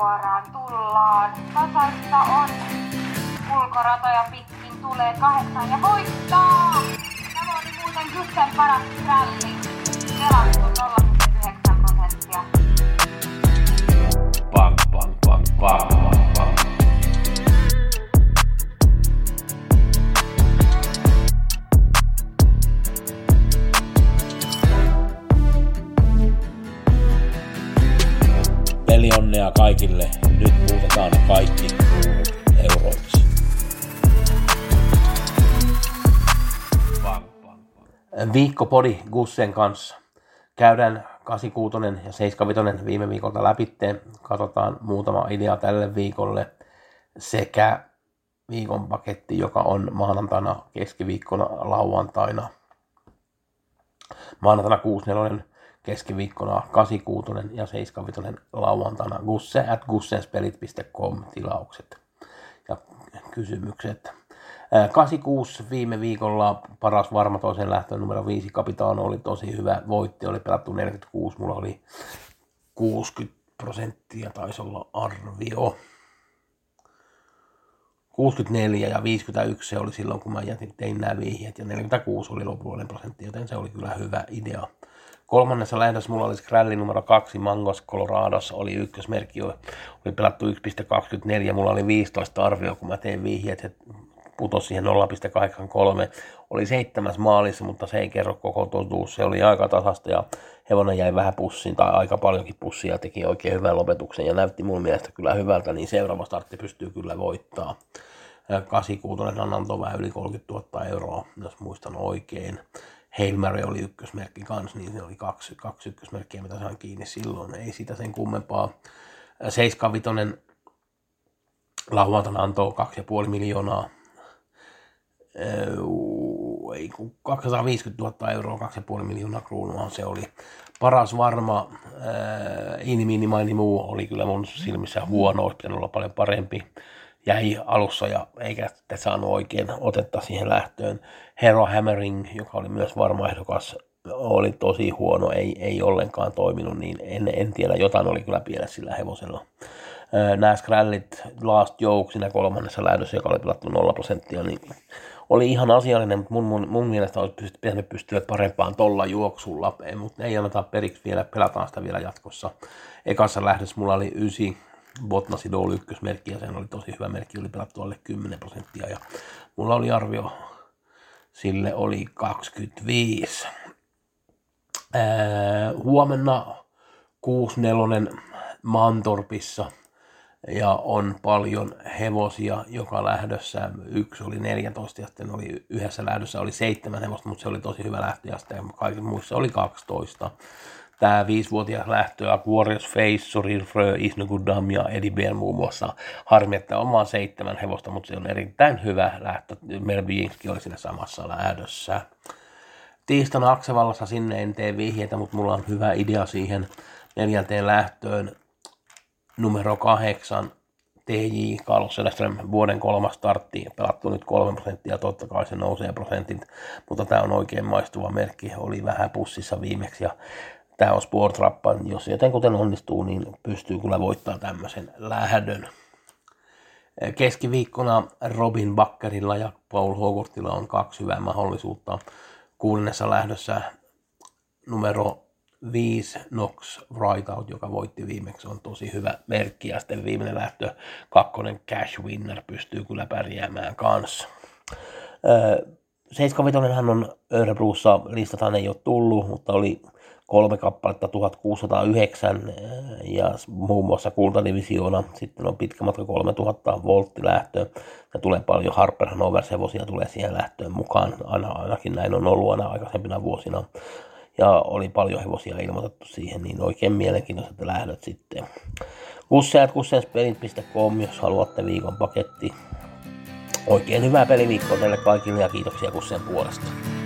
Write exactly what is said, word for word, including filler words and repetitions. suoraan tullaan. Tasaista on. Ulkoratoja pitkin tulee kahdeksan ja voittaa! Tämä oli muuten Gussen paras ralli. Pelattu nolla pilkku yhdeksän prosenttia. Bang, bang, bang, bang, bang, bang. Peli onnea kaikille. Nyt muutetaan kaikki ruudut euroiksi. Viikkopodi Gussen kanssa. Käydään kahdeksankymmentäkuusi ja seitsemänkymmentäviisi viime viikolta läpitteen. Katsotaan muutama idea tälle viikolle. Sekä viikon paketti, joka on maanantaina, keskiviikkona, lauantaina. Maanantaina kuusi neljä. Keskiviikkona kahdeksankymmentäkuusi ja seitsemänkymmentäviisi lauantaina Gusse at kussianspelit piste com tilaukset ja kysymykset. kahdeksankymmentäkuusi viime viikolla paras varma toisen lähtöön numero viisi Kapitaano oli tosi hyvä. Voitti oli pelattu neljäkymmentäkuusi, mulla oli kuusikymmentä prosenttia taisi olla arvio. kuusikymmentäneljä ja viisikymmentäyksi se oli silloin kun mä jätin, tein nämä vihjeet ja neljäkymmentäkuusi oli lopullinen prosentti, joten se oli kyllä hyvä idea. Kolmannessa lähdössä mulla oli skrälli numero kaksi, Mangas Coloradas oli ykkösmerkki, oli pelattu yksi pilkku kaksikymmentäneljä, mulla oli viisitoista arvio, kun mä tein vihjeet, se putosi siihen nolla pilkku kahdeksankymmentäkolme, oli seitsemäs maalissa, mutta se ei kerro koko totuus, se oli aika tasasta ja hevonen jäi vähän pussiin, tai aika paljonkin pussia, teki oikein hyvän lopetuksen ja näytti mun mielestä kyllä hyvältä, niin seuraava startti pystyy kyllä voittaa. kahdeksankymmentäkuusi antoi vähän yli kolmekymmentätuhatta euroa, jos muistan oikein. Hail oli ykkösmerkki kanssa, niin se oli kaksi, kaksi ykkösmerkkiä, mitä sain kiinni silloin. Ei sitä sen kummempaa. seitsemänkymmentäviisi lauantaina antoi kaksi pilkku viisi miljoonaa. Ei kun kaksisataaviisikymmentätuhatta euroa, kaksi pilkku viisi miljoonaa kruunua se oli. Paras varma, inimini maini muu, oli kyllä mun silmissä huono, olisi pitänyt olla paljon parempi. Jäi alussa ja eikä sitten saanut oikein otetta siihen lähtöön. Hero Hammering, joka oli myös varma ehdokas, oli tosi huono, ei, ei ollenkaan toiminut, niin en, en tiedä, jotain oli kyllä pielessä sillä hevosella. Nämä skrällit last joke siinä kolmannessa lähdössä, joka oli pelattu nolla prosenttia, niin oli ihan asiallinen, mutta mun, mun, mun mielestä olisi pystynyt, pitänyt pystyä parempaan tolla juoksulla, ei, mutta ei anneta periksi vielä, pelataan sitä vielä jatkossa. Ekassa lähdössä mulla oli ysi. Botna-sido oli ykkösmerkki ja sen oli tosi hyvä merkki, oli pelattu alle kymmenen prosenttia ja mulla oli arvio, sille oli kaksikymmentäviisi. Ää, huomenna kuusi neljä Mantorpissa ja on paljon hevosia joka lähdössä, yksi oli neljätoista ja sitten oli yhdessä lähdössä oli seitsemän hevosta, mutta se oli tosi hyvä lähtö ja sitten kaikissa muissa oli kaksitoista. Tämä viisivuotias lähtö, Aquarius Face, Surir Frö, Is No Good ja Eddie muun muassa. Harmi, että on vaan seitsemän hevosta, mutta se on erittäin hyvä lähtö. Melby oli siinä samassa lähdössä. Tiistaina Aksevallassa sinne en tee vihjeitä, mutta mulla on hyvä idea siihen neljänteen lähtöön. Numero kahdeksan, T J Carlos Sjöndeström, vuoden kolmas startti. Pelattu nyt kolme prosenttia, totta kai se nousee prosentit, mutta tämä on oikein maistuva merkki. Oli vähän pussissa viimeksi ja tämä on sportrappa, jos jotenkuten onnistuu, niin pystyy kyllä voittamaan tämmöisen lähdön. Keskiviikkona Robin Bakkerilla ja Paul Hoggartilla on kaksi hyvää mahdollisuutta. Kuudennessa lähdössä numero viisi Knox Rideout, joka voitti viimeksi, on tosi hyvä merkki. Ja sitten viimeinen lähtö, kakkonen cash winner, pystyy kyllä pärjäämään kanssa. seitsemänkymmentäviisi on Örebrossa, listataan ei ole tullut, mutta oli kolme kappaletta tuhatkuusisataayhdeksän ja muun muassa kultadivisioona. Sitten on pitkä matka kolmetuhatta volttilähtöön ja tulee paljon Harper-Hannover hevosia tulee siihen lähtöön mukaan. Aina, ainakin näin on ollut aina aikaisempina vuosina ja oli paljon hevosia ilmoitettu siihen, niin oikein mielenkiintoiset lähdöt sitten. Gusse kussianspelit piste com, jos haluatte viikon paketti. Oikein hyvää peliviikkoa teille kaikille ja kiitoksia Gussen puolesta.